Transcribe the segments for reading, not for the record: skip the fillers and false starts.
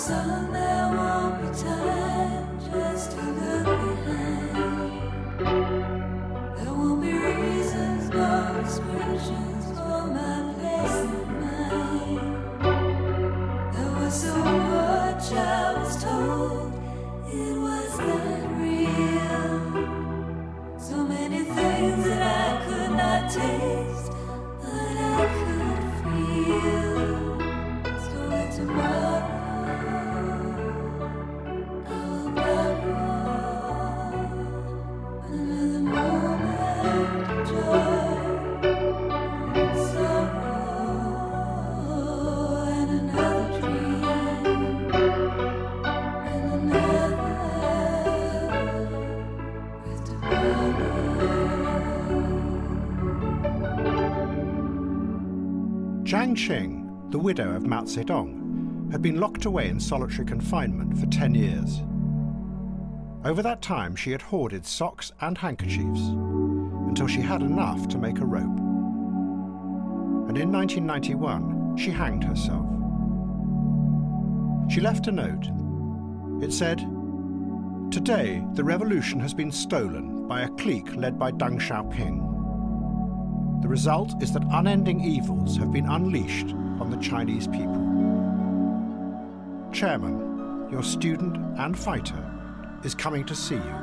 sun, there won't be time just to look behind. There will be reasons, no descriptions for my place in mind. There was so much I was told, it was not real. So many things that I could not taste, but I could feel. So it's about Jiang Qing, the widow of Mao Zedong, had been locked away in solitary confinement for 10 years. Over that time, she had hoarded socks and handkerchiefs until she had enough to make a rope. And in 1991, she hanged herself. She left a note. It said, "Today, the revolution has been stolen by a clique led by Deng Xiaoping. The result is that unending evils have been unleashed on the Chinese people. Chairman, your student and fighter, is coming to see you."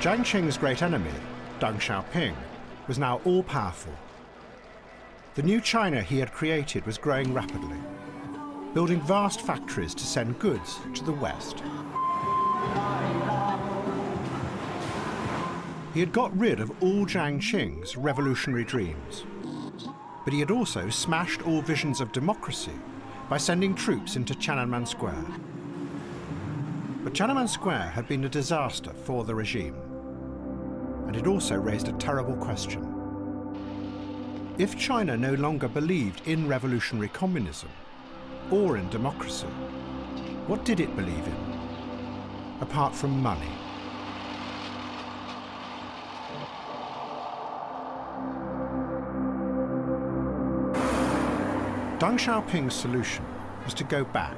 Jiang Qing's great enemy, Deng Xiaoping, was now all-powerful. The new China he had created was growing rapidly, building vast factories to send goods to the West. He had got rid of all Jiang Qing's revolutionary dreams, but he had also smashed all visions of democracy by sending troops into Tiananmen Square. But Tiananmen Square had been a disaster for the regime, and it also raised a terrible question. If China no longer believed in revolutionary communism or in democracy, what did it believe in, apart from money? Deng Xiaoping's solution was to go back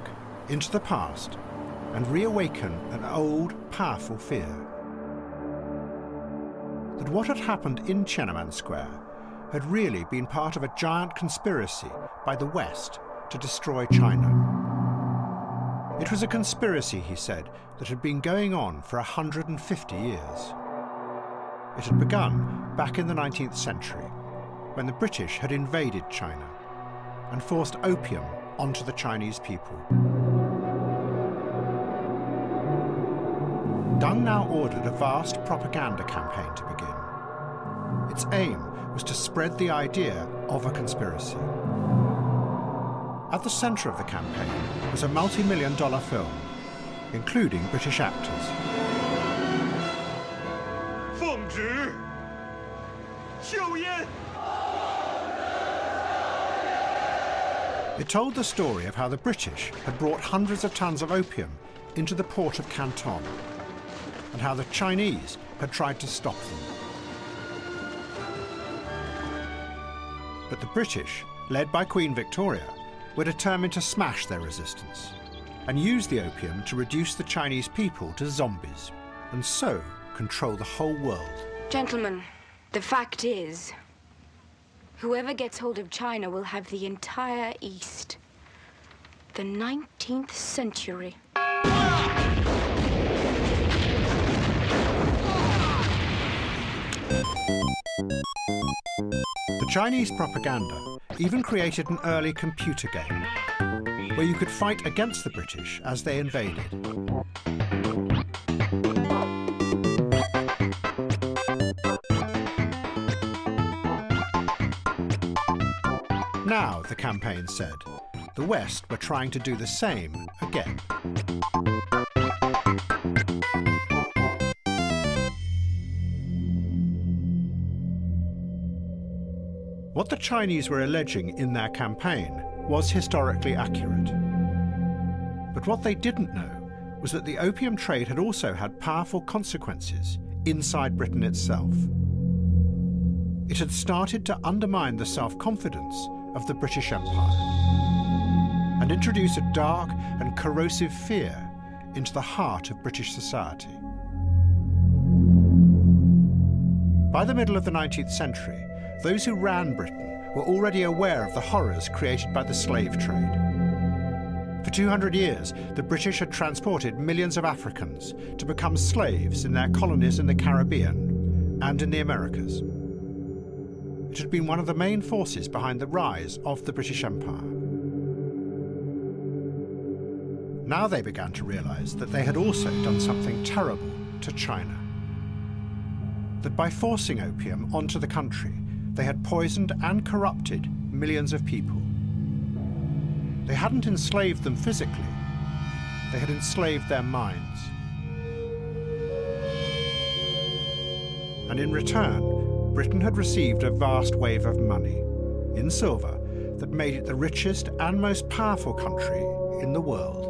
into the past and reawaken an old, powerful fear that what had happened in Tiananmen Square had really been part of a giant conspiracy by the West to destroy China. It was a conspiracy, he said, that had been going on for 150 years. It had begun back in the 19th century, when the British had invaded China and forced opium onto the Chinese people. Deng now ordered a vast propaganda campaign to begin. Its aim was to spread the idea of a conspiracy. At the centre of the campaign was a multi-million-dollar film, including British actors. Feng Zhi, Xiuyan. It told the story of how the British had brought hundreds of tons of opium into the port of Canton, and how the Chinese had tried to stop them. But the British, led by Queen Victoria, were determined to smash their resistance and use the opium to reduce the Chinese people to zombies, and so control the whole world. Gentlemen, the fact is, whoever gets hold of China will have the entire East, the 19th century. The Chinese propaganda even created an early computer game where you could fight against the British as they invaded. Now, the campaign said, the West were trying to do the same again. What the Chinese were alleging in their campaign was historically accurate. But what they didn't know was that the opium trade had also had powerful consequences inside Britain itself. it had started to undermine the self-confidence of the British Empire and introduce a dark and corrosive fear into the heart of British society. By the middle of the 19th century, those who ran Britain were already aware of the horrors created by the slave trade. For 200 years, the British had transported millions of Africans to become slaves in their colonies in the Caribbean and in the Americas. It had been one of the main forces behind the rise of the British Empire. Now they began to realize that they had also done something terrible to China. That by forcing opium onto the country, they had poisoned and corrupted millions of people. They hadn't enslaved them physically, they had enslaved their minds. And in return, Britain had received a vast wave of money, in silver, that made it the richest and most powerful country in the world.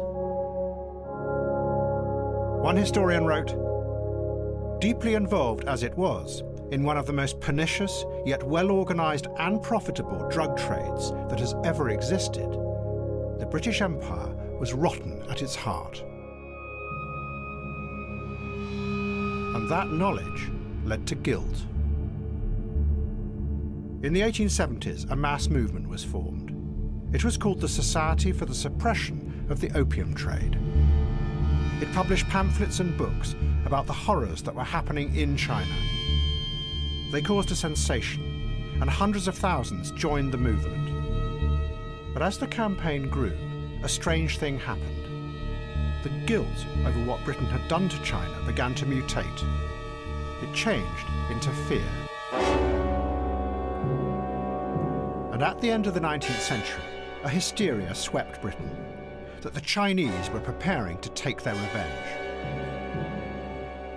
One historian wrote, "Deeply involved as it was in one of the most pernicious, yet well-organized and profitable drug trades that has ever existed, the British Empire was rotten at its heart." And that knowledge led to guilt. In the 1870s, a mass movement was formed. It was called the Society for the Suppression of the Opium Trade. It published pamphlets and books about the horrors that were happening in China. They caused a sensation, and hundreds of thousands joined the movement. But as the campaign grew, a strange thing happened. The guilt over what Britain had done to China began to mutate. It changed into fear. And at the end of the 19th century, a hysteria swept Britain that the Chinese were preparing to take their revenge.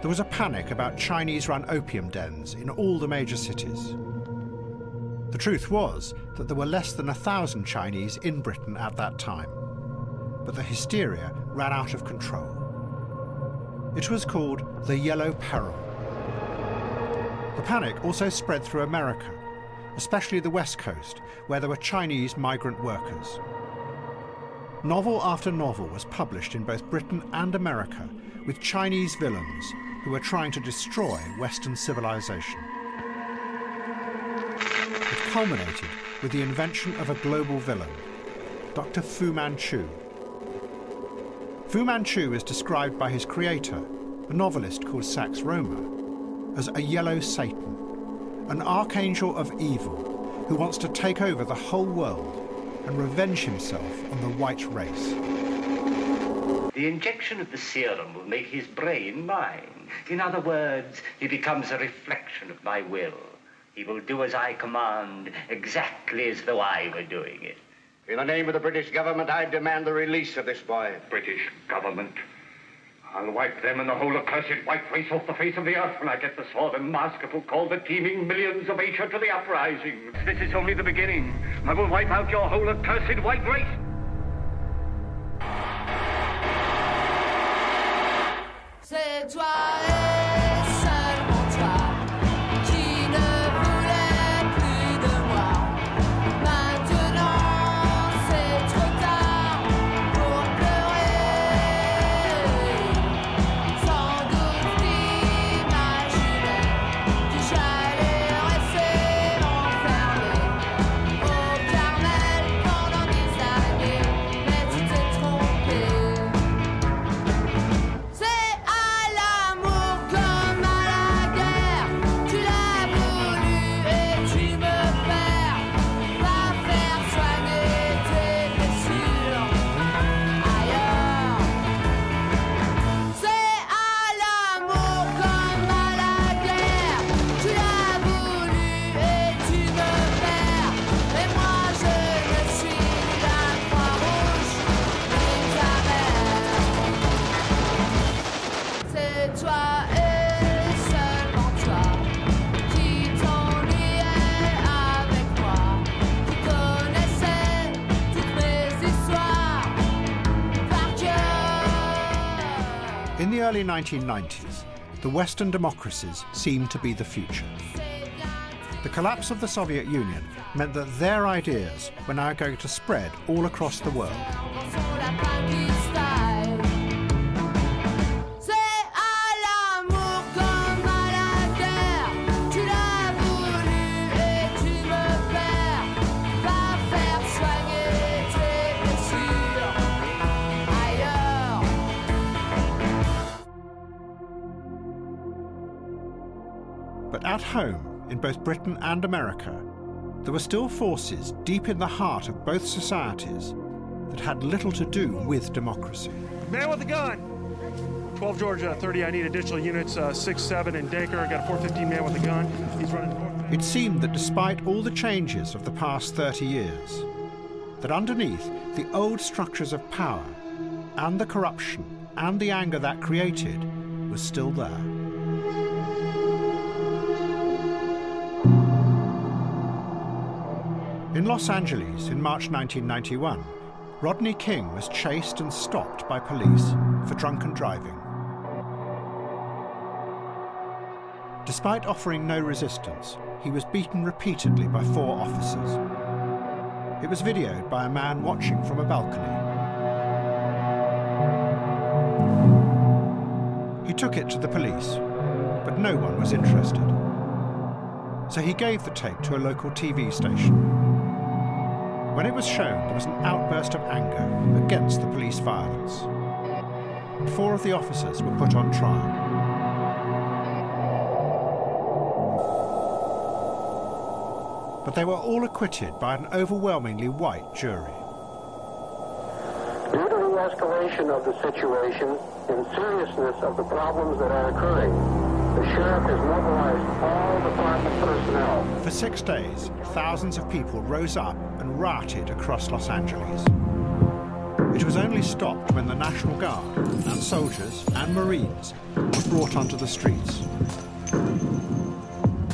There was a panic about Chinese-run opium dens in all the major cities. The truth was that there were less than 1,000 Chinese in Britain at that time, but the hysteria ran out of control. It was called the Yellow Peril. The panic also spread through America, especially the West Coast, where there were Chinese migrant workers. Novel after novel was published in both Britain and America with Chinese villains who were trying to destroy Western civilization. It culminated with the invention of a global villain, Dr. Fu Manchu. Fu Manchu is described by his creator, a novelist called Sax Rohmer, as a yellow Satan, an archangel of evil who wants to take over the whole world and revenge himself on the white race. The injection of the serum will make his brain mine. In other words, he becomes a reflection of my will. He will do as I command, exactly as though I were doing it. In the name of the British government, I demand the release of this boy. British government? I'll wipe them and the whole accursed white race off the face of the earth when I get the sword and mask that will call the teeming millions of Asia to the uprising. This is only the beginning. I will wipe out your whole accursed white race. In the early 1990s, the Western democracies seemed to be the future. The collapse of the Soviet Union meant that their ideas were now going to spread all across the world. But at home, in both Britain and America, there were still forces deep in the heart of both societies that had little to do with democracy. Man with a gun! 12 Georgia, 30, I need additional units, 6, 7 in Dacre, I got a 415 man with a gun. He's running. It seemed that despite all the changes of the past 30 years, that underneath the old structures of power and the corruption and the anger that created was still there. In Los Angeles in March 1991, Rodney King was chased and stopped by police for drunken driving. Despite offering no resistance, he was beaten repeatedly by 4 officers. It was videoed by a man watching from a balcony. He took it to the police, but no one was interested. So he gave the tape to a local TV station. When it was shown, there was an outburst of anger against the police violence. 4 of the officers were put on trial. But they were all acquitted by an overwhelmingly white jury. Due to the escalation of the situation and seriousness of the problems that are occurring, the sheriff has mobilized all department personnel. For 6 days, thousands of people rose up and rioted across Los Angeles. It was only stopped when the National Guard and soldiers and Marines were brought onto the streets.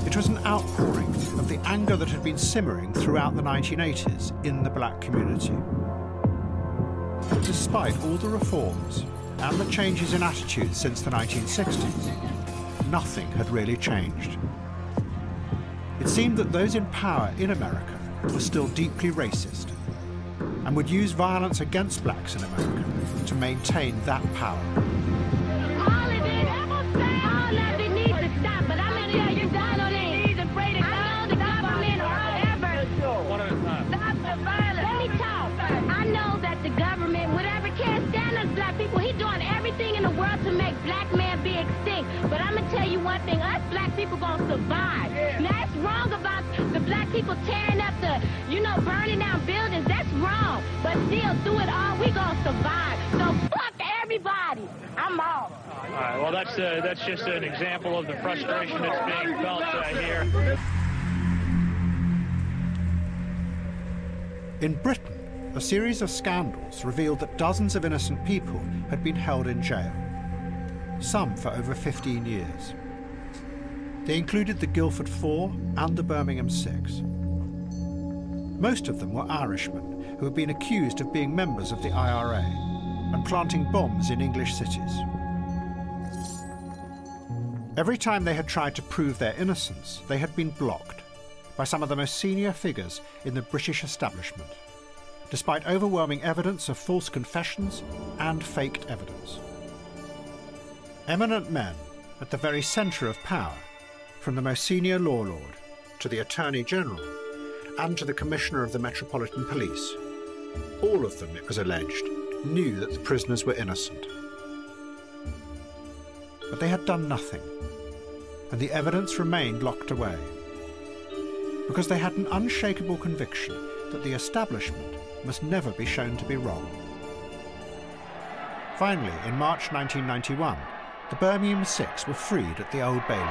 It was an outpouring of the anger that had been simmering throughout the 1980s in the black community. But despite all the reforms and the changes in attitudes since the 1960s, nothing had really changed. It seemed that those in power in America were still deeply racist and would use violence against blacks in America to maintain that power. Let me talk. I know that the government, whatever, can't stand us black people. He's doing everything in the world to make black men be extinct. But I'm going to tell you one thing, us black people going to survive. Yeah. Now, that's wrong about the black people tearing up the, burning down buildings. That's wrong. But still, through it all, we going to survive. So fuck everybody. I'm off. All right, well, that's just an example of the frustration that's being felt here. In Britain, a series of scandals revealed that dozens of innocent people had been held in jail, some for over 15 years. They included the Guildford 4 and the Birmingham 6. Most of them were Irishmen who had been accused of being members of the IRA and planting bombs in English cities. Every time they had tried to prove their innocence, they had been blocked by some of the most senior figures in the British establishment, despite overwhelming evidence of false confessions and faked evidence. Eminent men at the very centre of power, from the most senior law lord to the Attorney General and to the Commissioner of the Metropolitan Police, all of them, it was alleged, knew that the prisoners were innocent. But they had done nothing, and the evidence remained locked away, because they had an unshakable conviction that the establishment must never be shown to be wrong. Finally, in March 1991, the Birmingham 6 were freed at the Old Bailey.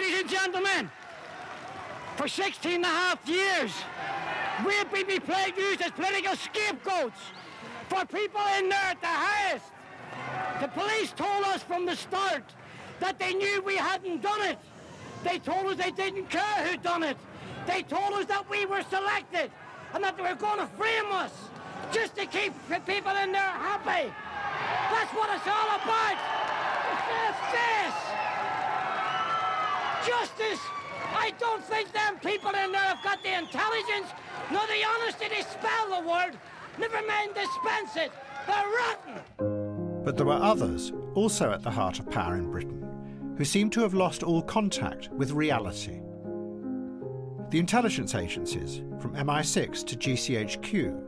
Ladies and gentlemen, for 16½ years, we've been used as political scapegoats for people in there at the highest. The police told us from the start that they knew we hadn't done it. They told us they didn't care who done it. They told us that we were selected and that they were going to frame us just to keep the people in there happy. That's what it's all about. justice. I don't think them people in there have got the intelligence, nor the honesty to spell the word. Never mind dispense it. They're rotten. But there were others, also at the heart of power in Britain, who seemed to have lost all contact with reality. The intelligence agencies, from MI6 to GCHQ,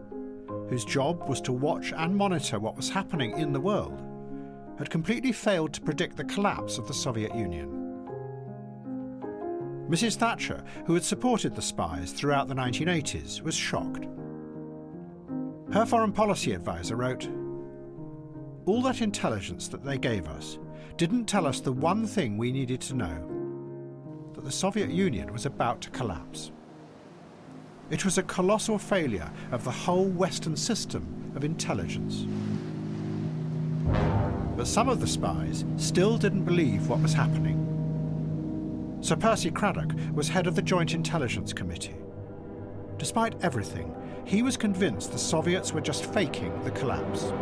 whose job was to watch and monitor what was happening in the world, had completely failed to predict the collapse of the Soviet Union. Mrs. Thatcher, who had supported the spies throughout the 1980s, was shocked. Her foreign policy advisor wrote, "All that intelligence that they gave us didn't tell us the one thing we needed to know, that the Soviet Union was about to collapse. It was a colossal failure of the whole Western system of intelligence." But some of the spies still didn't believe what was happening. Sir Percy Cradock was head of the Joint Intelligence Committee. Despite everything, he was convinced the Soviets were just faking the collapse.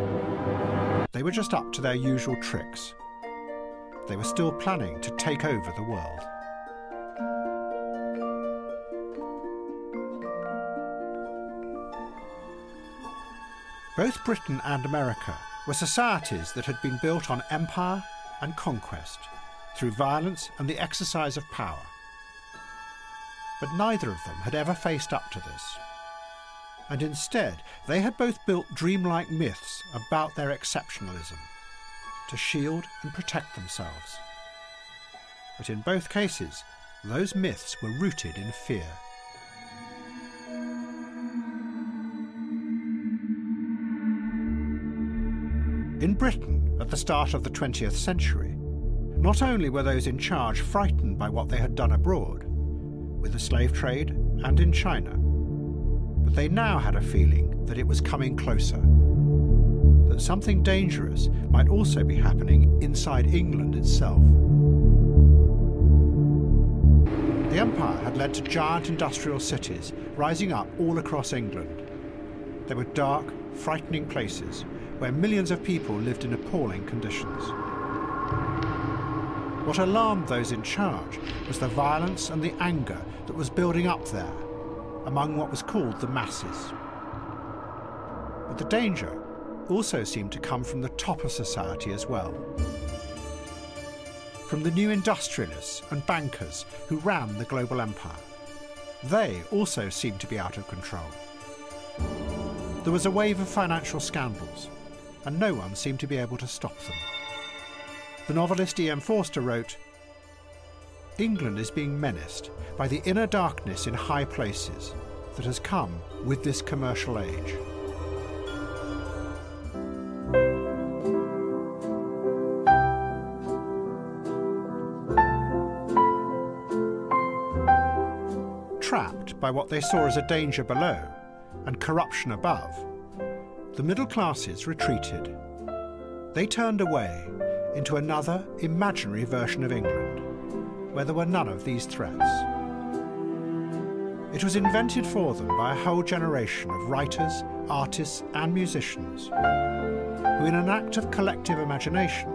They were just up to their usual tricks. They were still planning to take over the world. Both Britain and America were societies that had been built on empire and conquest, through violence and the exercise of power. But neither of them had ever faced up to this. And instead, they had both built dreamlike myths about their exceptionalism, to shield and protect themselves. But in both cases, those myths were rooted in fear. In Britain, at the start of the 20th century, not only were those in charge frightened by what they had done abroad, with the slave trade and in China, but they now had a feeling that it was coming closer, that something dangerous might also be happening inside England itself. The empire had led to giant industrial cities rising up all across England. They were dark, frightening places, where millions of people lived in appalling conditions. What alarmed those in charge was the violence and the anger that was building up there, among what was called the masses. But the danger also seemed to come from the top of society as well, from the new industrialists and bankers who ran the global empire. They also seemed to be out of control. There was a wave of financial scandals, and no one seemed to be able to stop them. The novelist E.M. Forster wrote, "England is being menaced by the inner darkness in high places that has come with this commercial age." Trapped by what they saw as a danger below and corruption above, the middle classes retreated. They turned away into another imaginary version of England, where there were none of these threats. It was invented for them by a whole generation of writers, artists, and musicians, who in an act of collective imagination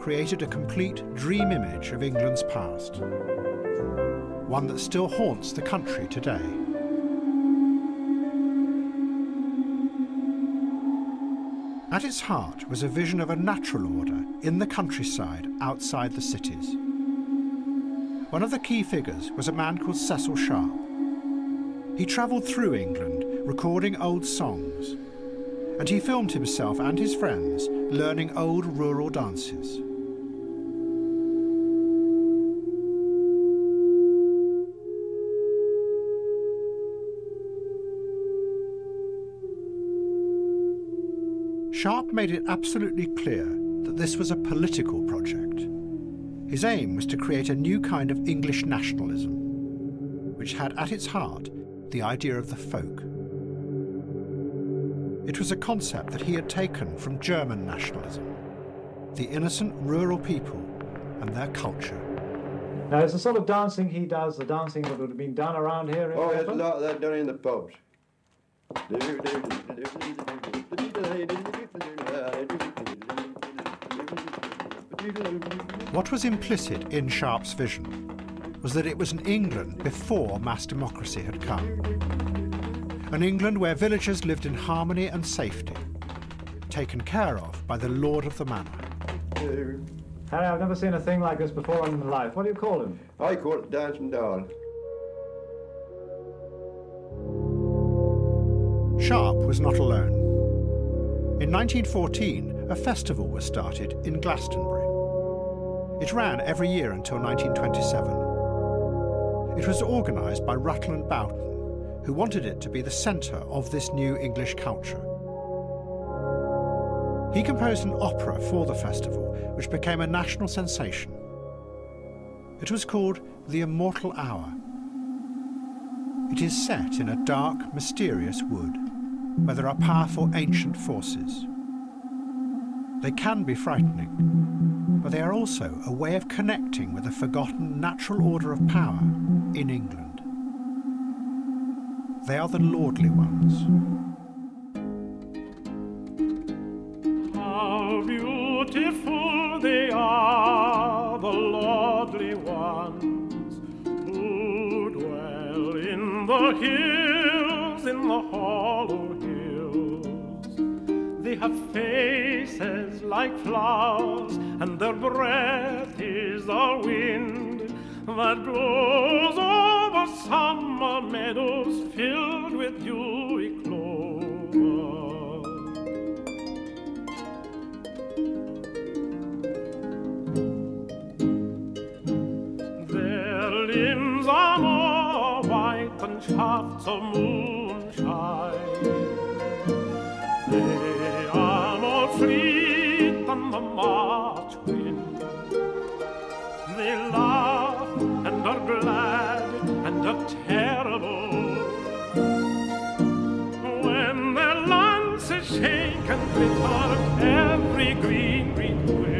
created a complete dream image of England's past, one that still haunts the country today. At its heart was a vision of a natural order in the countryside outside the cities. One of the key figures was a man called Cecil Sharp. He travelled through England recording old songs, and he filmed himself and his friends learning old rural dances. Sharp made it absolutely clear that this was a political project. His aim was to create a new kind of English nationalism, which had at its heart the idea of the folk. It was a concept that he had taken from German nationalism, the innocent rural people and their culture. Now, it's the sort of dancing he does, the dancing that would have been done around here in Britain? Oh, no, they're done in the pubs. What was implicit in Sharp's vision was that it was an England before mass democracy had come. An England where villagers lived in harmony and safety, taken care of by the lord of the manor. Harry, I've never seen a thing like this before in my life. What do you call him? I call it dance and doll. Sharp was not alone. In 1914, a festival was started in Glastonbury. It ran every year until 1927. It was organised by Rutland Boughton, who wanted it to be the centre of this new English culture. He composed an opera for the festival, which became a national sensation. It was called The Immortal Hour. It is set in a dark, mysterious wood, where there are powerful ancient forces. They can be frightening, but they are also a way of connecting with the forgotten natural order of power in England. They are the lordly ones. Beautiful they are, the lordly ones who dwell in the hills, in the hollow hills. They have faces like flowers, and their breath is the wind that blows over summer meadows filled with dewy clover. Shafts of moonshine, they are more free than the March wind. They laugh and are glad and are terrible. When their lance is shaken, glitter every green reed quiver.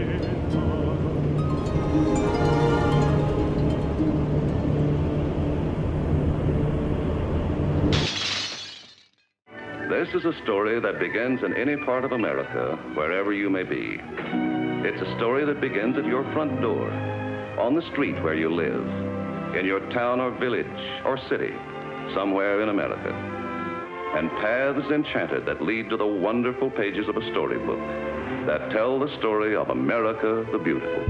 This is a story that begins in any part of America, wherever you may be. It's a story that begins at your front door, on the street where you live, in your town or village or city, somewhere in America. And paths enchanted that lead to the wonderful pages of a storybook that tell the story of America the Beautiful.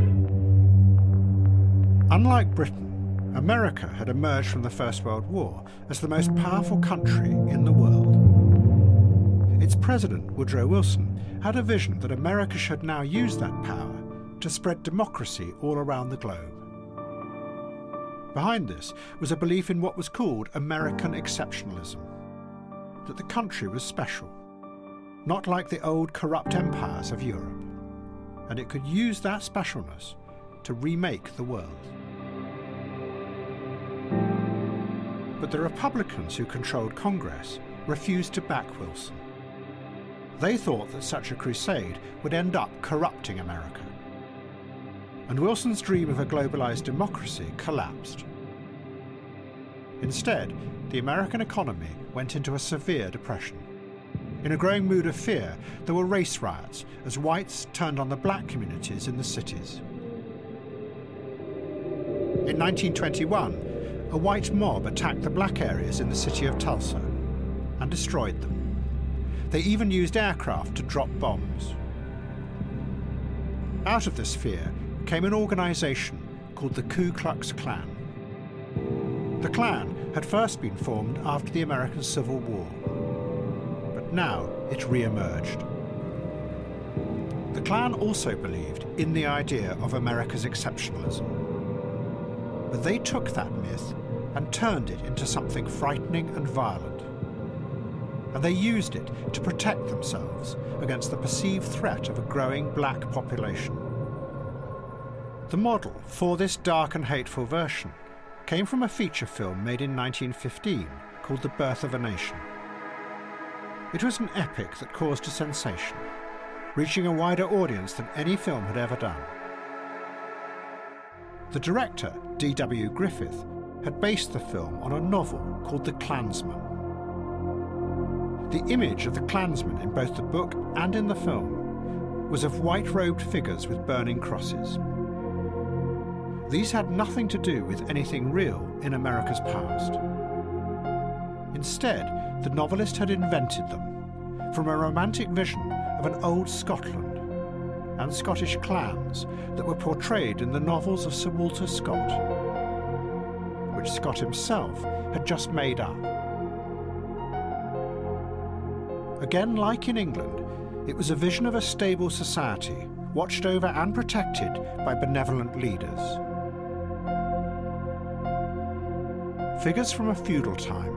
Unlike Britain, America had emerged from the First World War as the most powerful country in the world. Its president, Woodrow Wilson, had a vision that America should now use that power to spread democracy all around the globe. Behind this was a belief in what was called American exceptionalism, that the country was special, not like the old corrupt empires of Europe, and it could use that specialness to remake the world. But the Republicans who controlled Congress refused to back Wilson. They thought that such a crusade would end up corrupting America. And Wilson's dream of a globalized democracy collapsed. Instead, the American economy went into a severe depression. In a growing mood of fear, there were race riots as whites turned on the black communities in the cities. In 1921, a white mob attacked the black areas in the city of Tulsa and destroyed them. They even used aircraft to drop bombs. Out of this fear came an organization called the Ku Klux Klan. The Klan had first been formed after the American Civil War, but now it re-emerged. The Klan also believed in the idea of America's exceptionalism, but they took that myth and turned it into something frightening and violent. And they used it to protect themselves against the perceived threat of a growing black population. The model for this dark and hateful version came from a feature film made in 1915 called The Birth of a Nation. It was an epic that caused a sensation, reaching a wider audience than any film had ever done. The director, D.W. Griffith, had based the film on a novel called The Klansman. The image of the Klansman in both the book and in the film was of white-robed figures with burning crosses. These had nothing to do with anything real in America's past. Instead, the novelist had invented them from a romantic vision of an old Scotland and Scottish clans that were portrayed in the novels of Sir Walter Scott, which Scott himself had just made up. Again, like in England, it was a vision of a stable society, watched over and protected by benevolent leaders. Figures from a feudal time,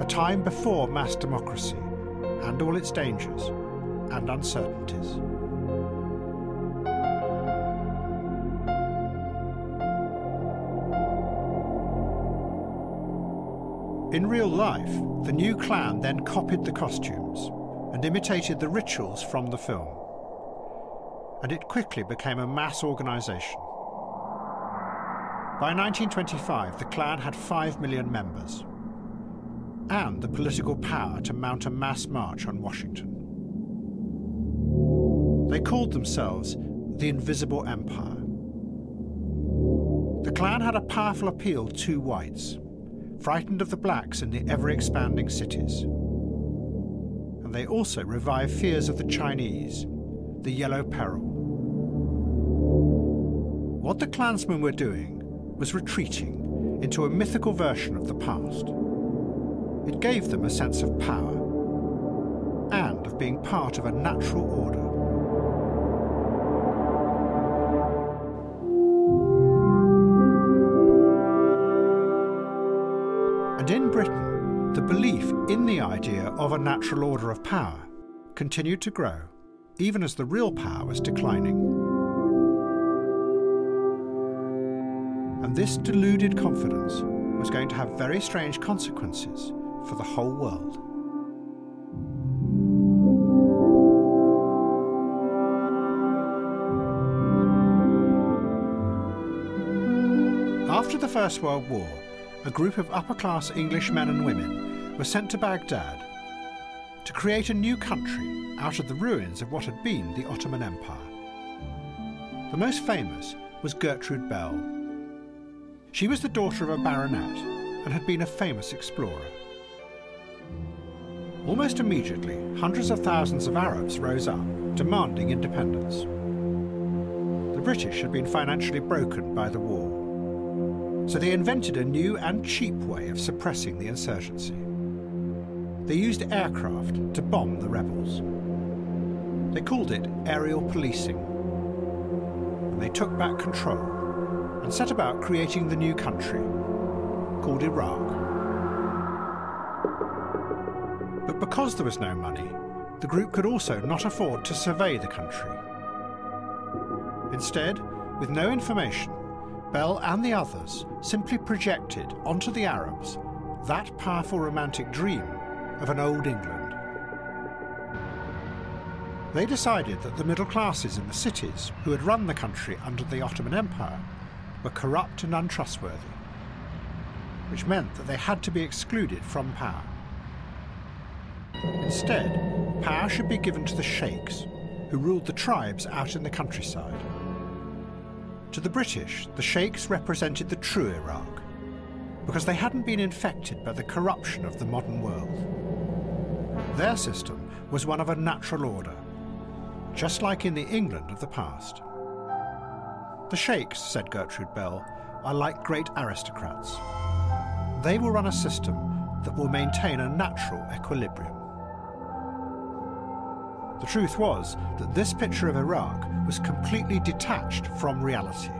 a time before mass democracy and all its dangers and uncertainties. In real life, the new clan then copied the costumes and imitated the rituals from the film, and it quickly became a mass organisation. By 1925, the clan had 5 million members and the political power to mount a mass march on Washington. They called themselves the Invisible Empire. The Klan had a powerful appeal to whites, frightened of the blacks in the ever-expanding cities. And they also revived fears of the Chinese, the Yellow Peril. What the Klansmen were doing was retreating into a mythical version of the past. It gave them a sense of power and of being part of a natural order. And in Britain, the belief in the idea of a natural order of power continued to grow, even as the real power was declining. And this deluded confidence was going to have very strange consequences for the whole world. After the First World War, a group of upper-class English men and women were sent to Baghdad to create a new country out of the ruins of what had been the Ottoman Empire. The most famous was Gertrude Bell. She was the daughter of a baronet and had been a famous explorer. Almost immediately, hundreds of thousands of Arabs rose up, demanding independence. The British had been financially broken by the war, so they invented a new and cheap way of suppressing the insurgency. They used aircraft to bomb the rebels. They called it aerial policing, and they took back control and set about creating the new country, called Iraq. But because there was no money, the group could also not afford to survey the country. Instead, with no information, Bell and the others simply projected onto the Arabs that powerful romantic dream of an old England. They decided that the middle classes in the cities who had run the country under the Ottoman Empire were corrupt and untrustworthy, which meant that they had to be excluded from power. Instead, power should be given to the sheikhs, who ruled the tribes out in the countryside. To the British, the sheikhs represented the true Iraq, because they hadn't been infected by the corruption of the modern world. Their system was one of a natural order, just like in the England of the past. The sheikhs, said Gertrude Bell, are like great aristocrats. They will run a system that will maintain a natural equilibrium. The truth was that this picture of Iraq was completely detached from reality.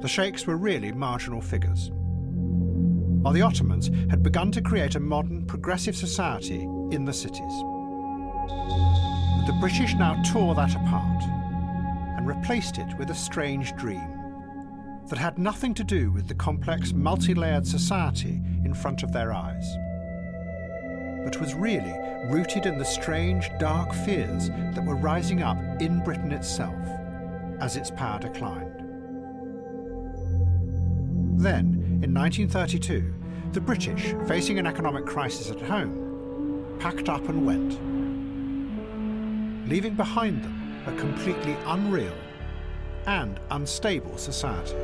The sheikhs were really marginal figures, while the Ottomans had begun to create a modern, progressive society in the cities. But the British now tore that apart and replaced it with a strange dream that had nothing to do with the complex, multi-layered society in front of their eyes, but was really rooted in the strange, dark fears that were rising up in Britain itself as its power declined. Then, in 1932, the British, facing an economic crisis at home, packed up and went, leaving behind them a completely unreal and unstable society.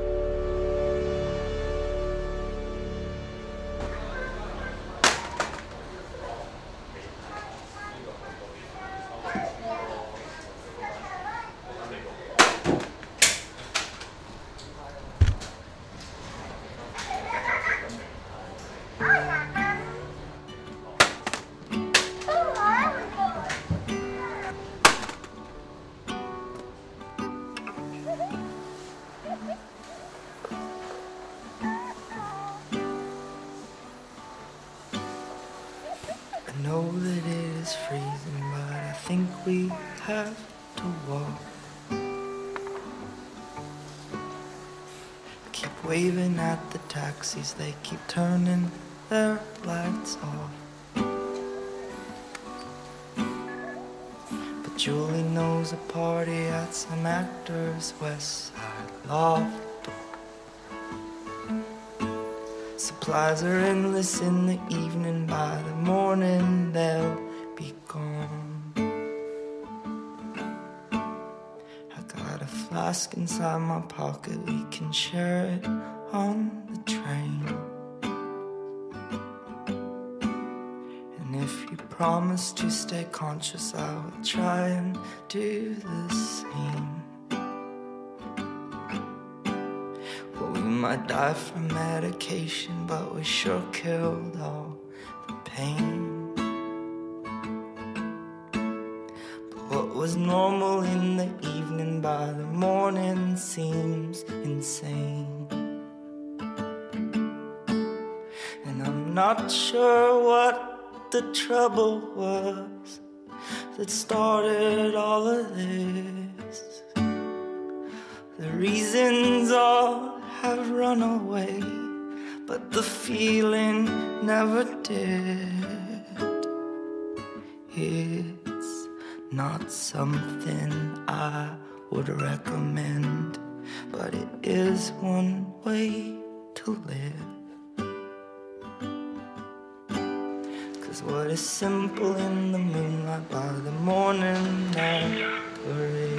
Taxis, they keep turning their lights off. But Julie knows a party at some actor's West Side loft. Supplies are endless in the evening, by the morning they'll be gone. I got a flask inside my pocket, we can share it on the train. And if you promise to stay conscious, I will try and do the same. Well, we might die from medication, but we sure killed all the pain. But what was normal in the evening, by the morning seems insane. Not sure what the trouble was that started all of this. The reasons all have run away, but the feeling never did. It's not something I would recommend, but it is one way to live. What is simple in the moonlight, by the morning never is.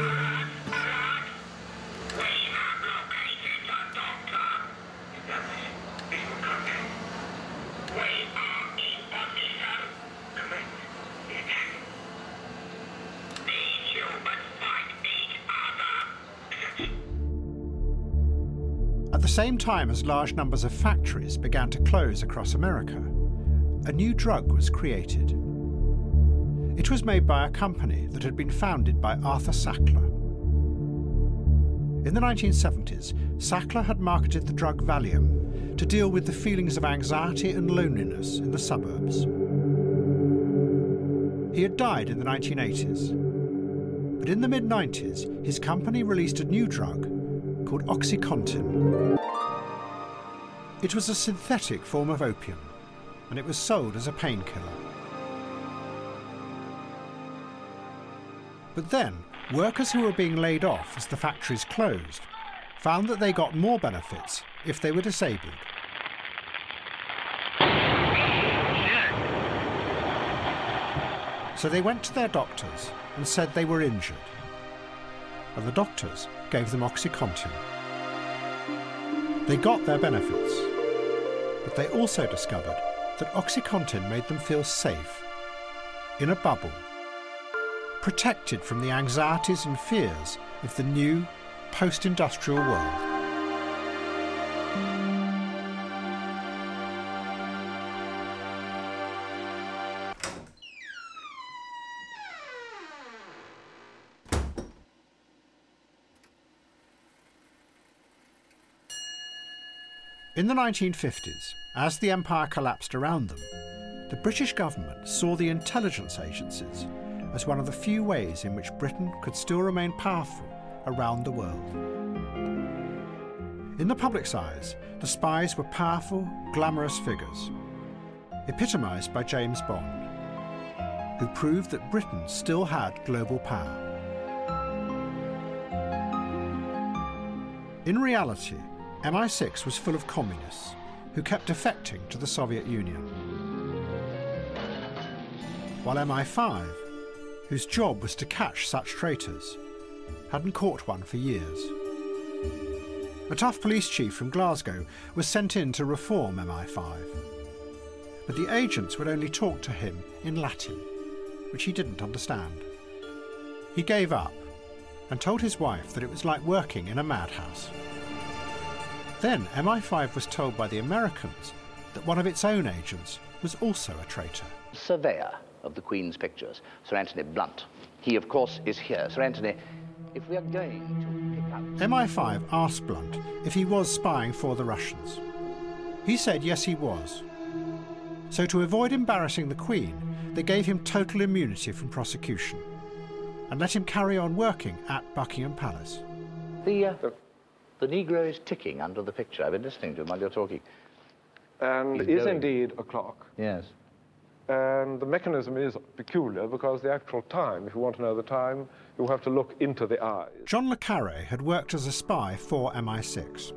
At the same time as large numbers of factories began to close across America, a new drug was created. It was made by a company that had been founded by Arthur Sackler. In the 1970s, Sackler had marketed the drug Valium to deal with the feelings of anxiety and loneliness in the suburbs. He had died in the 1980s, but in the mid-90s, his company released a new drug called OxyContin. It was a synthetic form of opium, and it was sold as a painkiller. But then, workers who were being laid off as the factories closed found that they got more benefits if they were disabled. So they went to their doctors and said they were injured, and the doctors gave them OxyContin. They got their benefits, but they also discovered that OxyContin made them feel safe, in a bubble, protected from the anxieties and fears of the new post-industrial world. In the 1950s, as the empire collapsed around them, the British government saw the intelligence agencies as one of the few ways in which Britain could still remain powerful around the world. In the public's eyes, the spies were powerful, glamorous figures, epitomised by James Bond, who proved that Britain still had global power. In reality, MI6 was full of communists who kept defecting to the Soviet Union, while MI5, whose job was to catch such traitors, hadn't caught one for years. A tough police chief from Glasgow was sent in to reform MI5. But the agents would only talk to him in Latin, which he didn't understand. He gave up and told his wife that it was like working in a madhouse. Then MI5 was told by the Americans that one of its own agents was also a traitor. Surveyor of the Queen's pictures, Sir Anthony Blunt. He, of course, is here. Sir Anthony, if we are going to pick up... MI5 asked Blunt if he was spying for the Russians. He said yes, he was. So to avoid embarrassing the Queen, they gave him total immunity from prosecution and let him carry on working at Buckingham Palace. The Negro is ticking under the picture. I've been listening to him while you're talking. And it is indeed a clock. Yes. And the mechanism is peculiar because the actual time, if you want to know the time, you'll have to look into the eyes. John le Carré had worked as a spy for MI6,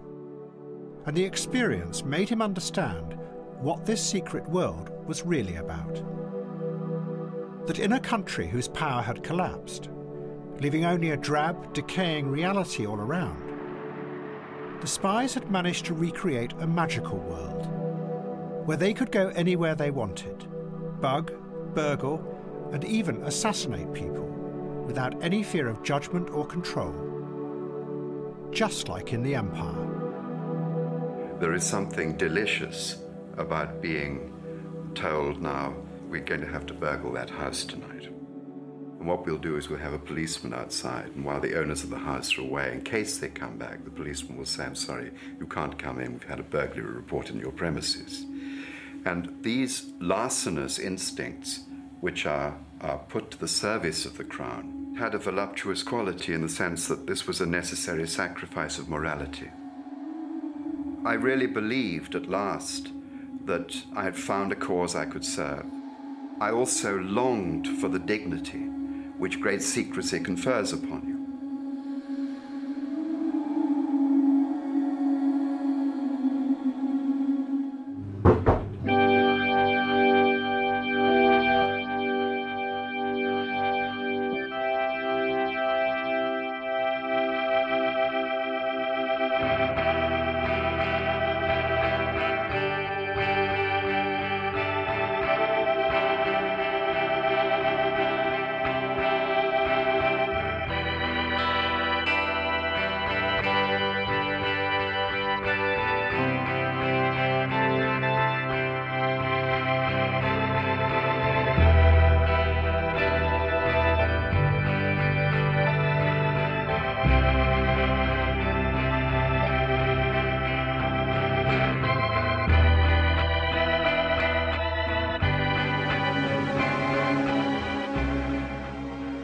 and the experience made him understand what this secret world was really about. That in a country whose power had collapsed, leaving only a drab, decaying reality all around, the spies had managed to recreate a magical world where they could go anywhere they wanted, bug, burgle, and even assassinate people without any fear of judgment or control, just like in the Empire. There is something delicious about being told now, we're going to have to burgle that house tonight. And what we'll do is we'll have a policeman outside, and while the owners of the house are away, in case they come back, the policeman will say, I'm sorry, you can't come in, we've had a burglary report in your premises. And these larcenous instincts, which are put to the service of the crown, had a voluptuous quality in the sense that this was a necessary sacrifice of morality. I really believed at last that I had found a cause I could serve. I also longed for the dignity which great secrecy confers upon you.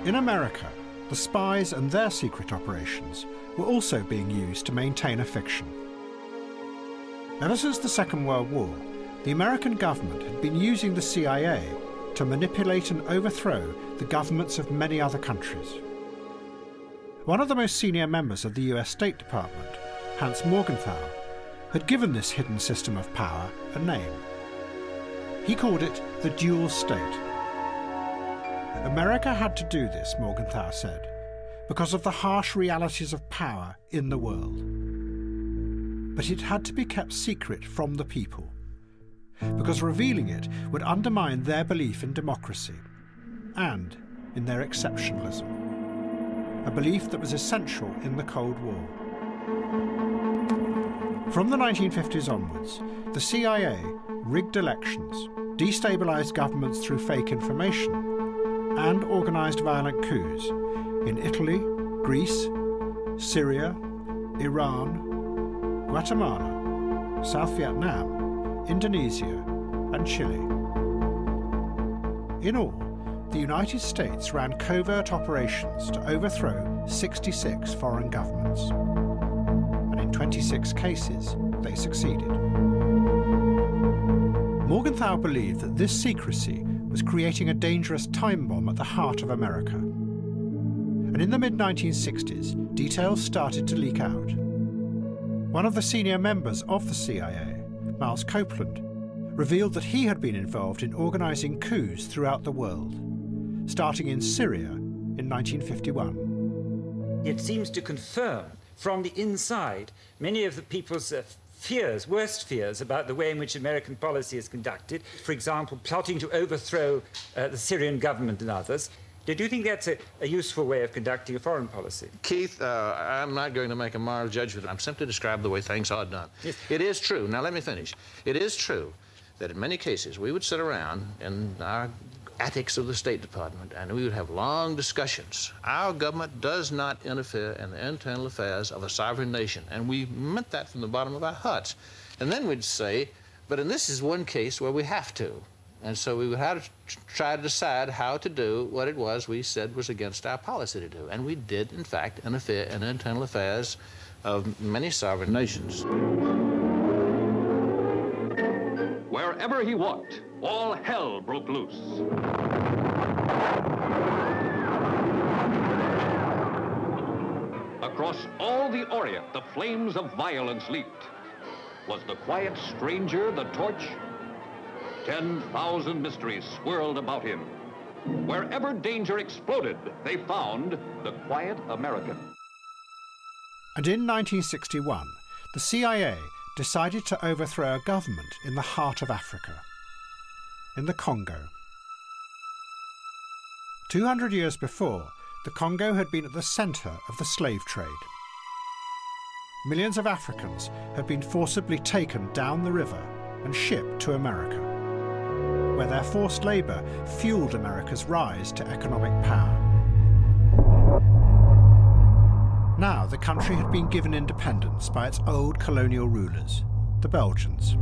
In America, the spies and their secret operations were also being used to maintain a fiction. Ever since the Second World War, the American government had been using the CIA to manipulate and overthrow the governments of many other countries. One of the most senior members of the US State Department, Hans Morgenthau, had given this hidden system of power a name. He called it the dual state. America had to do this, Morgenthau said, because of the harsh realities of power in the world. But it had to be kept secret from the people, because revealing it would undermine their belief in democracy and in their exceptionalism, a belief that was essential in the Cold War. From the 1950s onwards, the CIA rigged elections, destabilized governments through fake information, and organised violent coups in Italy, Greece, Syria, Iran, Guatemala, South Vietnam, Indonesia, and Chile. In all, the United States ran covert operations to overthrow 66 foreign governments. And in 26 cases, they succeeded. Morgenthau believed that this secrecy was creating a dangerous time bomb at the heart of America. And in the mid-1960s, details started to leak out. One of the senior members of the CIA, Miles Copeland, revealed that he had been involved in organising coups throughout the world, starting in Syria in 1951. It seems to confirm from the inside many of the people's fears, worst fears, about the way in which American policy is conducted, for example, plotting to overthrow the Syrian government and others. Do you think that's a useful way of conducting a foreign policy? Keith, I'm not going to make a moral judgment. I'm simply describing the way things are done. Yes. It is true. Now, let me finish. It is true that in many cases we would sit around in our attics of the State Department and we would have long discussions. Our government does not interfere in the internal affairs of a sovereign nation, and we meant that from the bottom of our hearts. And then we'd say, but this is one case where we have to. And so we would have to try to decide how to do what it was we said was against our policy to do. And we did, in fact, interfere in internal affairs of many sovereign nations. Wherever he walked, all hell broke loose. Across all the Orient, the flames of violence leaped. Was the quiet stranger the torch? 10,000 mysteries swirled about him. Wherever danger exploded, they found the quiet American. And in 1961, the CIA decided to overthrow a government in the heart of Africa, in the Congo. 200 years before, the Congo had been at the centre of the slave trade. Millions of Africans had been forcibly taken down the river and shipped to America, where their forced labour fueled America's rise to economic power. Now the country had been given independence by its old colonial rulers, the Belgians.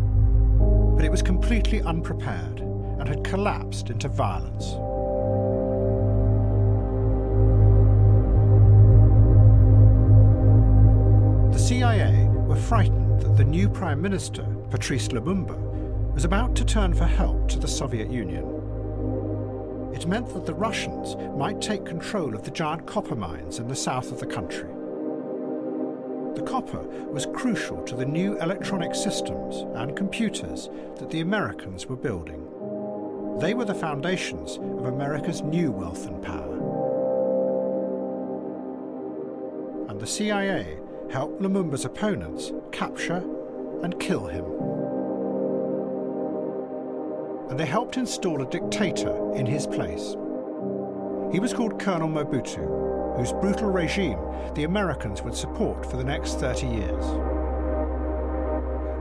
But it was completely unprepared and had collapsed into violence. The CIA were frightened that the new Prime Minister, Patrice Lumumba, was about to turn for help to the Soviet Union. It meant that the Russians might take control of the giant copper mines in the south of the country. The copper was crucial to the new electronic systems and computers that the Americans were building. They were the foundations of America's new wealth and power. And the CIA helped Lumumba's opponents capture and kill him. And they helped install a dictator in his place. He was called Colonel Mobutu, whose brutal regime the Americans would support for the next 30 years.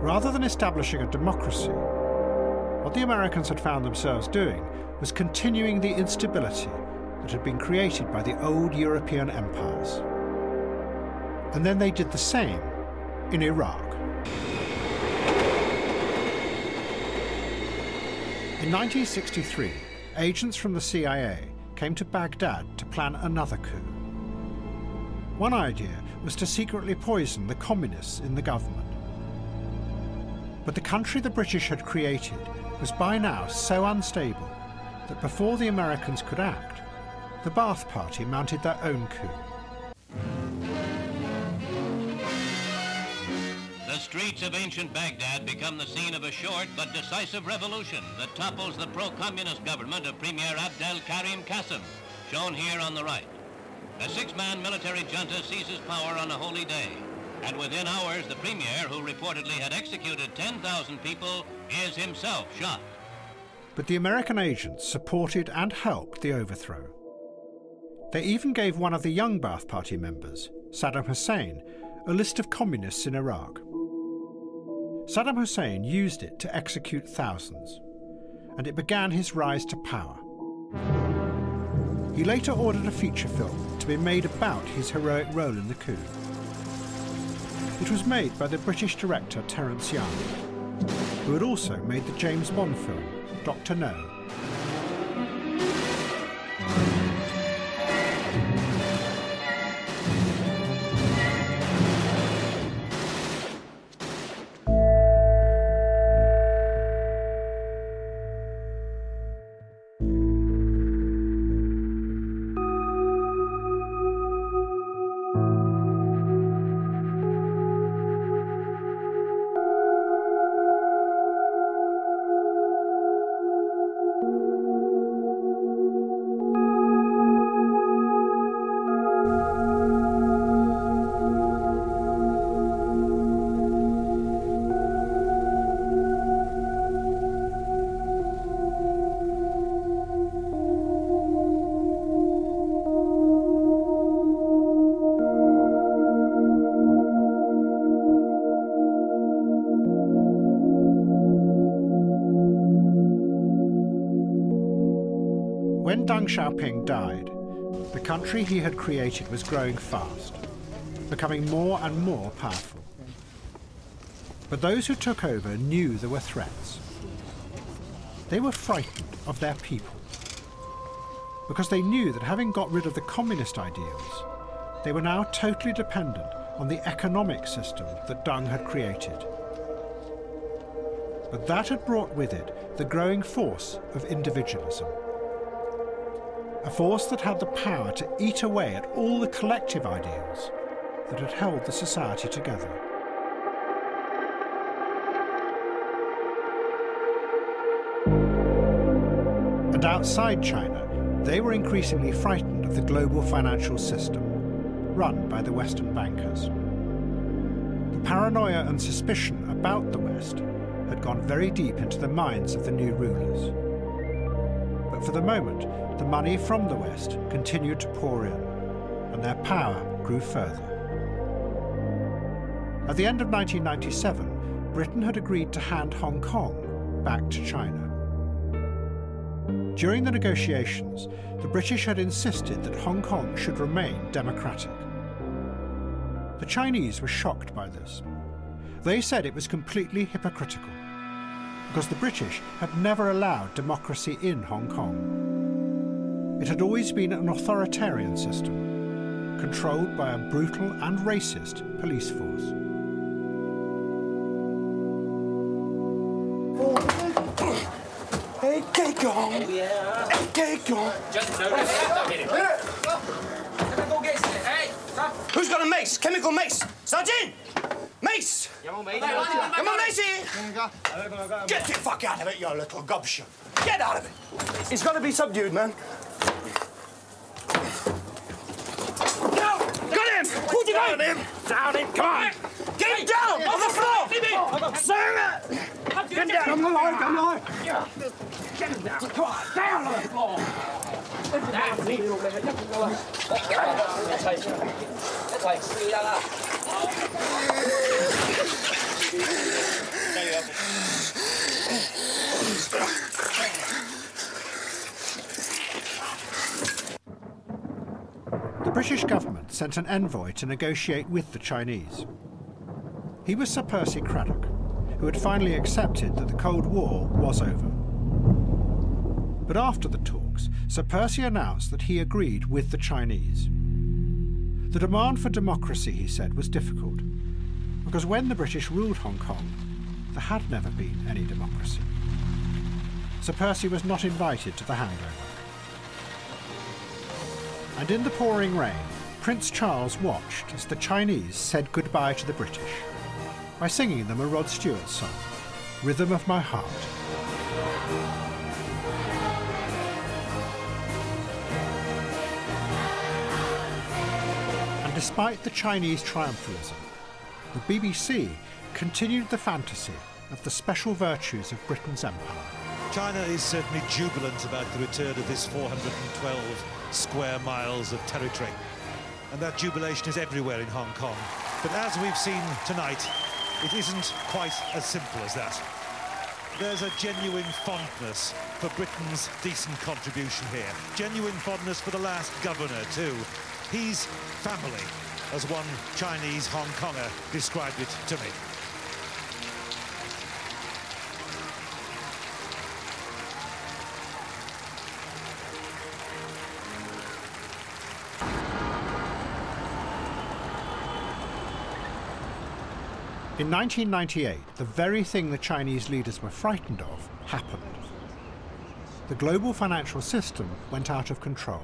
Rather than establishing a democracy, what the Americans had found themselves doing was continuing the instability that had been created by the old European empires. And then they did the same in Iraq. In 1963, agents from the CIA came to Baghdad to plan another coup. One idea was to secretly poison the communists in the government. But the country the British had created was by now so unstable that before the Americans could act, the Ba'ath Party mounted their own coup. The streets of ancient Baghdad become the scene of a short but decisive revolution that topples the pro-communist government of Premier Abdelkarim Qasim, shown here on the right. A six-man military junta seizes power on a holy day, and within hours the premier, who reportedly had executed 10,000 people, is himself shot. But the American agents supported and helped the overthrow. They even gave one of the young Ba'ath Party members, Saddam Hussein, a list of communists in Iraq. Saddam Hussein used it to execute thousands, and it began his rise to power. He later ordered a feature film to be made about his heroic role in the coup. It was made by the British director Terence Young, who had also made the James Bond film, Dr. No. Xiaoping died, the country he had created was growing fast, becoming more and more powerful. But those who took over knew there were threats. They were frightened of their people, because they knew that having got rid of the communist ideals, they were now totally dependent on the economic system that Deng had created. But that had brought with it the growing force of individualism, a force that had the power to eat away at all the collective ideals that had held the society together. And outside China, they were increasingly frightened of the global financial system, run by the Western bankers. The paranoia and suspicion about the West had gone very deep into the minds of the new rulers. But for the moment, the money from the West continued to pour in, and their power grew further. At the end of 1997, Britain had agreed to hand Hong Kong back to China. During the negotiations, the British had insisted that Hong Kong should remain democratic. The Chinese were shocked by this. They said it was completely hypocritical, because the British had never allowed democracy in Hong Kong. It had always been an authoritarian system, controlled by a brutal and racist police force. Who's got a mace? Chemical mace? Sergeant! Mace! Come on, Macy! Get the fuck out of it, you little gobshite! Get out of it! It's got to be subdued, man. No! Got him! Put it on him! Down him! Come on! Get him down! On the floor! Sing it! Get down! I'm alive! I'm alive! Get him down! Come on! Down on the floor! The British government sent an envoy to negotiate with the Chinese. He was Sir Percy Cradock, who had finally accepted that the Cold War was over. But after the talks, Sir Percy announced that he agreed with the Chinese. The demand for democracy, he said, was difficult, because when the British ruled Hong Kong, there had never been any democracy. Sir Percy was not invited to the handover. And in the pouring rain, Prince Charles watched as the Chinese said goodbye to the British, by singing them a Rod Stewart song, Rhythm of My Heart. And despite the Chinese triumphalism, the BBC continued the fantasy of the special virtues of Britain's empire. China is certainly jubilant about the return of this 412 square miles of territory. And that jubilation is everywhere in Hong Kong. But as we've seen tonight, it isn't quite as simple as that. There's a genuine fondness for Britain's decent contribution here. Genuine fondness for the last governor, too. He's family, as one Chinese Hong Konger described it to me. In 1998, the very thing the Chinese leaders were frightened of happened. The global financial system went out of control.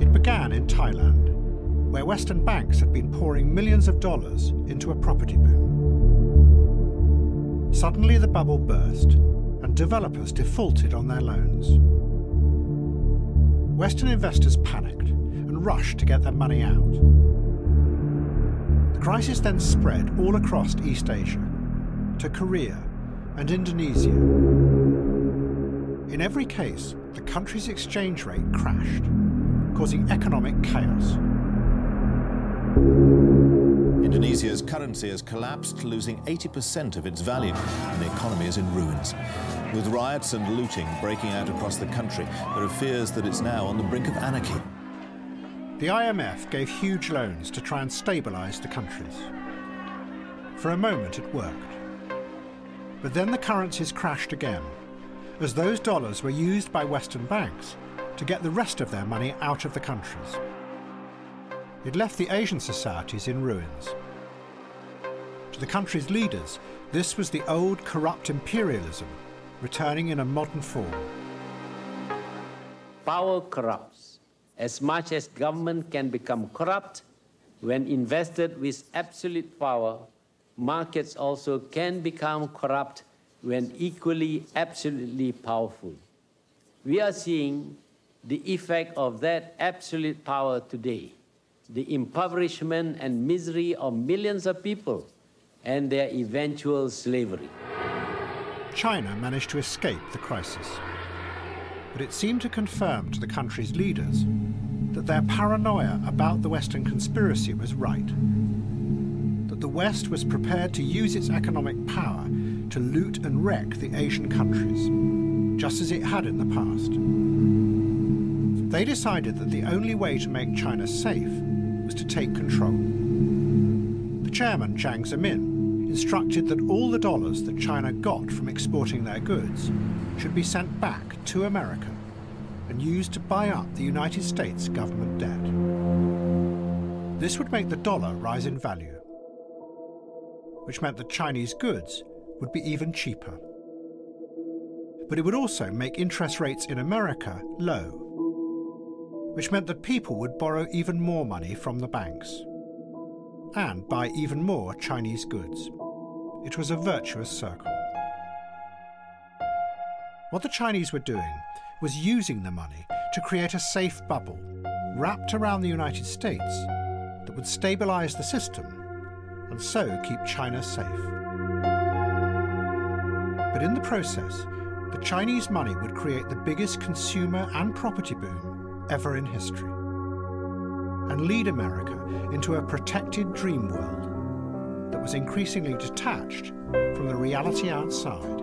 It began in Thailand, where Western banks had been pouring millions of dollars into a property boom. Suddenly the bubble burst, and developers defaulted on their loans. Western investors panicked and rushed to get their money out. The crisis then spread all across East Asia, to Korea and Indonesia. In every case, the country's exchange rate crashed, causing economic chaos. Indonesia Tunisia's currency has collapsed, losing 80% of its value, and the economy is in ruins. With riots and looting breaking out across the country, there are fears that it's now on the brink of anarchy. The IMF gave huge loans to try and stabilise the countries. For a moment it worked. But then the currencies crashed again, as those dollars were used by Western banks to get the rest of their money out of the countries. It left the Asian societies in ruins. To the country's leaders, this was the old corrupt imperialism returning in a modern form. Power corrupts as much as government can become corrupt. When invested with absolute power, markets also can become corrupt when equally absolutely powerful. We are seeing the effect of that absolute power today, the impoverishment and misery of millions of people and their eventual slavery. China managed to escape the crisis, but it seemed to confirm to the country's leaders that their paranoia about the Western conspiracy was right, that the West was prepared to use its economic power to loot and wreck the Asian countries, just as it had in the past. They decided that the only way to make China safe was to take control. The chairman, Jiang Zemin, instructed that all the dollars that China got from exporting their goods should be sent back to America and used to buy up the United States government debt. This would make the dollar rise in value, which meant that Chinese goods would be even cheaper. But it would also make interest rates in America low, which meant that people would borrow even more money from the banks and buy even more Chinese goods. It was a virtuous circle. What the Chinese were doing was using the money to create a safe bubble wrapped around the United States that would stabilize the system and so keep China safe. But in the process, the Chinese money would create the biggest consumer and property boom ever in history and lead America into a protected dream world that was increasingly detached from the reality outside.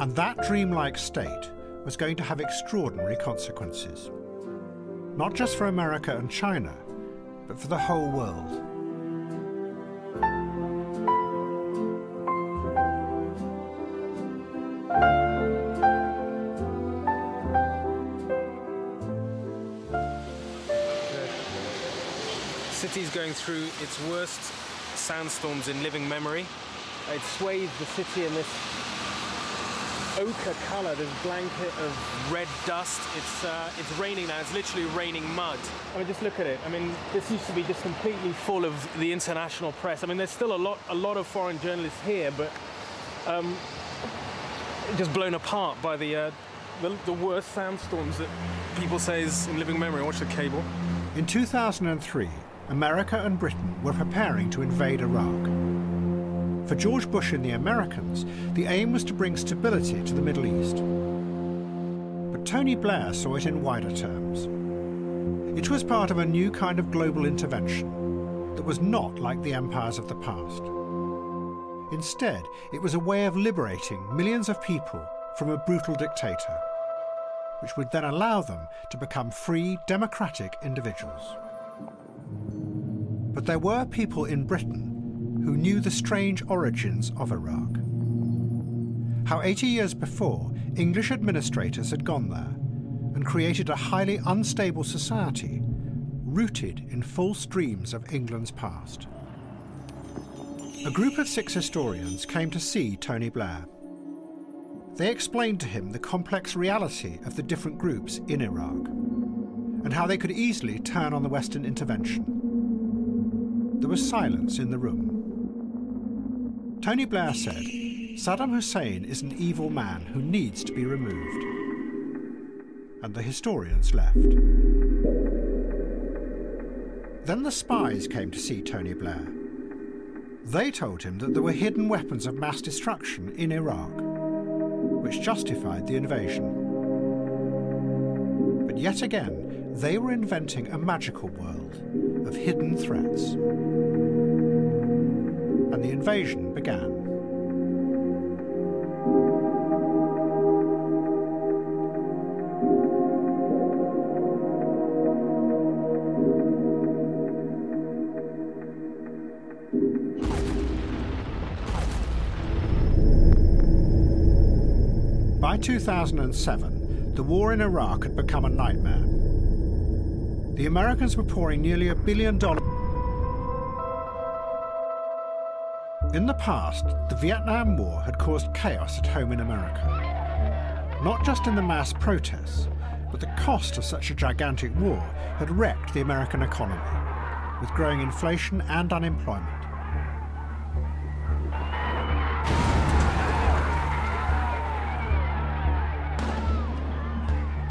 And that dreamlike state was going to have extraordinary consequences, not just for America and China, but for the whole world. The city's going through its worst sandstorms in living memory. It swathed the city in this ochre colour, this blanket of red dust. It's raining now, it's literally raining mud. I mean, just look at it. I mean, this used to be just completely full of the international press. I mean, there's still a lot of foreign journalists here, but just blown apart by the worst sandstorms that people say is in living memory. Watch the cable. In 2003, America and Britain were preparing to invade Iraq. For George Bush and the Americans, the aim was to bring stability to the Middle East. But Tony Blair saw it in wider terms. It was part of a new kind of global intervention that was not like the empires of the past. Instead, it was a way of liberating millions of people from a brutal dictator, which would then allow them to become free, democratic individuals. But there were people in Britain who knew the strange origins of Iraq. How 80 years before, English administrators had gone there and created a highly unstable society rooted in false dreams of England's past. A group of 6 historians came to see Tony Blair. They explained to him the complex reality of the different groups in Iraq and how they could easily turn on the Western intervention. There was silence in the room. Tony Blair said, "Saddam Hussein is an evil man who needs to be removed." And the historians left. Then the spies came to see Tony Blair. They told him that there were hidden weapons of mass destruction in Iraq, which justified the invasion. But yet again, they were inventing a magical world of hidden threats. And the invasion began. By 2007, the war in Iraq had become a nightmare. The Americans were pouring nearly $1 billion. In the past, the Vietnam War had caused chaos at home in America. Not just in the mass protests, but the cost of such a gigantic war had wrecked the American economy, with growing inflation and unemployment.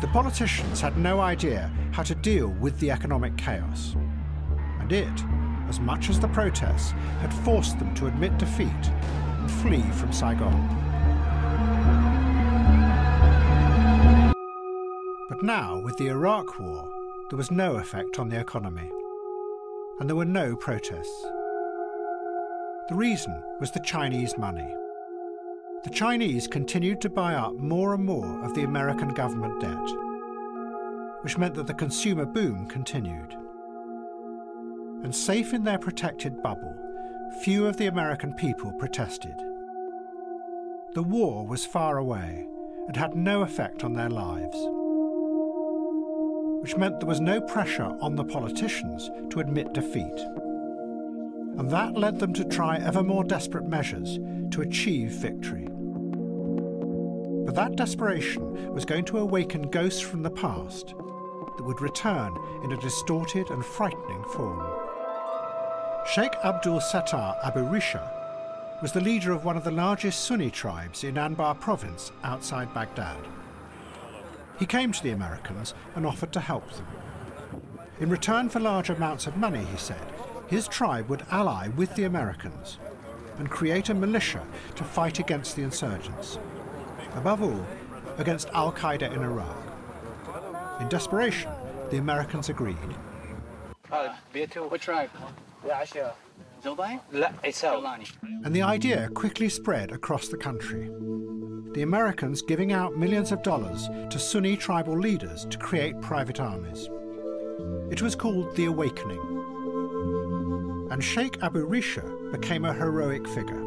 The politicians had no idea how to deal with the economic chaos. And it, as much as the protests, had forced them to admit defeat and flee from Saigon. But now, with the Iraq War, there was no effect on the economy. And there were no protests. The reason was the Chinese money. The Chinese continued to buy up more and more of the American government debt, which meant that the consumer boom continued. And safe in their protected bubble, few of the American people protested. The war was far away and had no effect on their lives, which meant there was no pressure on the politicians to admit defeat. And that led them to try ever more desperate measures to achieve victory. But that desperation was going to awaken ghosts from the past that would return in a distorted and frightening form. Sheikh Abdul Sattar Abu Risha was the leader of one of the largest Sunni tribes in Anbar province outside Baghdad. He came to the Americans and offered to help them. In return for large amounts of money, he said, his tribe would ally with the Americans and create a militia to fight against the insurgents, above all, against al-Qaeda in Iraq. In desperation, the Americans agreed. What tribe? And the idea quickly spread across the country, the Americans giving out millions of dollars to Sunni tribal leaders to create private armies. It was called the Awakening. And Sheikh Abu Risha became a heroic figure.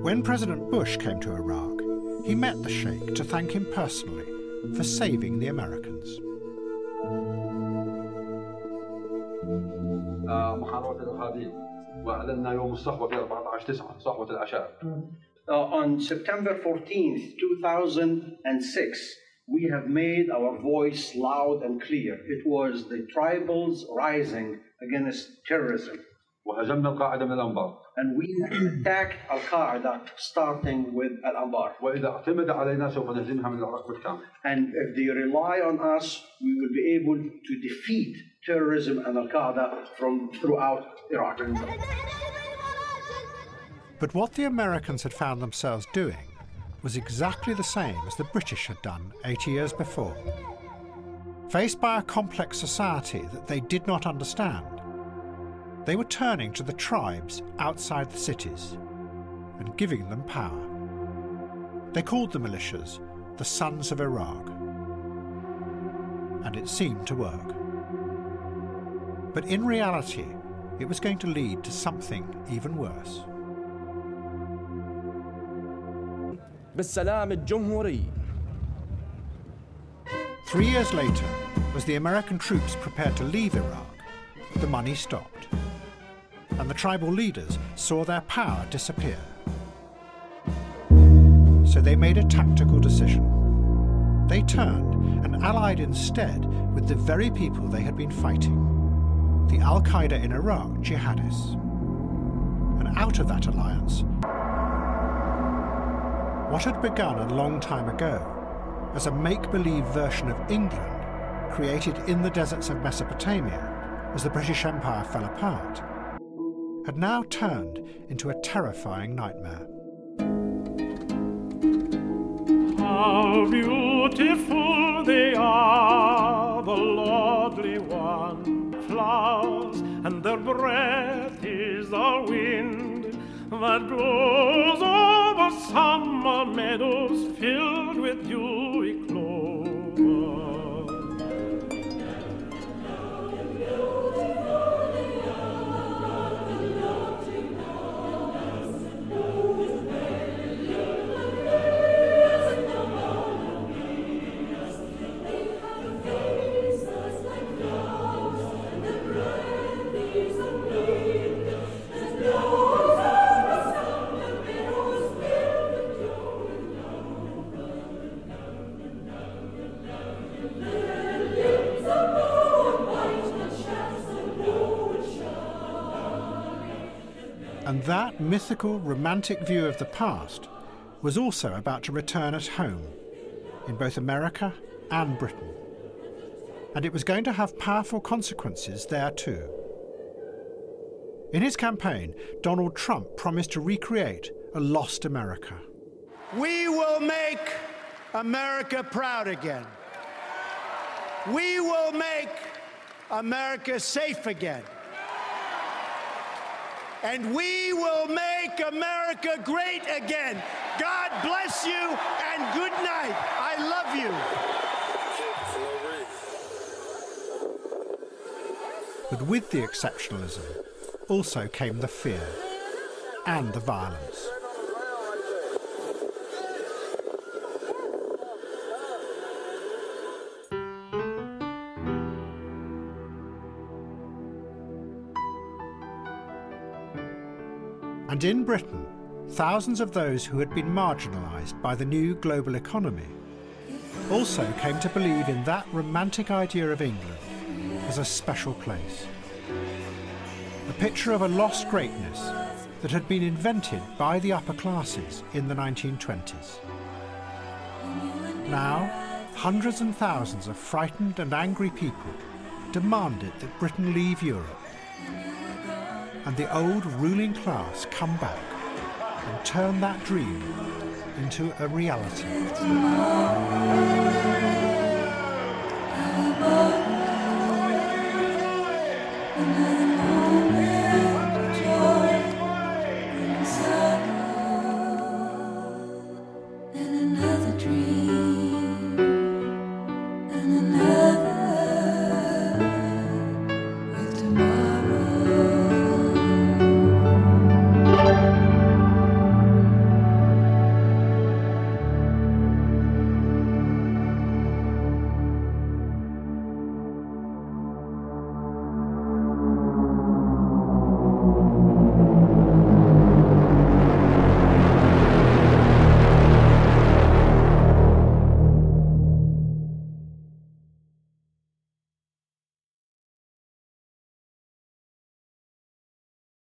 When President Bush came to Iraq, he met the Sheikh to thank him personally for saving the Americans. On September 14th, 2006, we have made our voice loud and clear. It was the tribals rising against terrorism. And we attacked al-Qaeda, starting with al-Anbar. And if they rely on us, we will be able to defeat terrorism and al-Qaeda from throughout Iraq. But what the Americans had found themselves doing was exactly the same as the British had done 80 years before. Faced by a complex society that they did not understand, they were turning to the tribes outside the cities and giving them power. They called the militias the Sons of Iraq, and it seemed to work. But in reality, it was going to lead to something even worse. Three years later, as the American troops prepared to leave Iraq, the money stopped, and the tribal leaders saw their power disappear. So they made a tactical decision. They turned and allied instead with the very people they had been fighting, the al-Qaeda in Iraq jihadists. And out of that alliance, what had begun a long time ago as a make-believe version of England created in the deserts of Mesopotamia as the British Empire fell apart, had now turned into a terrifying nightmare. How beautiful they are, the lordly one flowers, and their breath is the wind that blows over summer meadows filled with dewy clover. And that mythical, romantic view of the past was also about to return at home, in both America and Britain. And it was going to have powerful consequences there too. In his campaign, Donald Trump promised to recreate a lost America. We will make America proud again. We will make America safe again. And we will make America great again. God bless you and good night. I love you. But with the exceptionalism also came the fear and the violence. And in Britain, thousands of those who had been marginalised by the new global economy also came to believe in that romantic idea of England as a special place. A picture of a lost greatness that had been invented by the upper classes in the 1920s. Now, hundreds and thousands of frightened and angry people demanded that Britain leave Europe, and the old ruling class come back and turn that dream into a reality.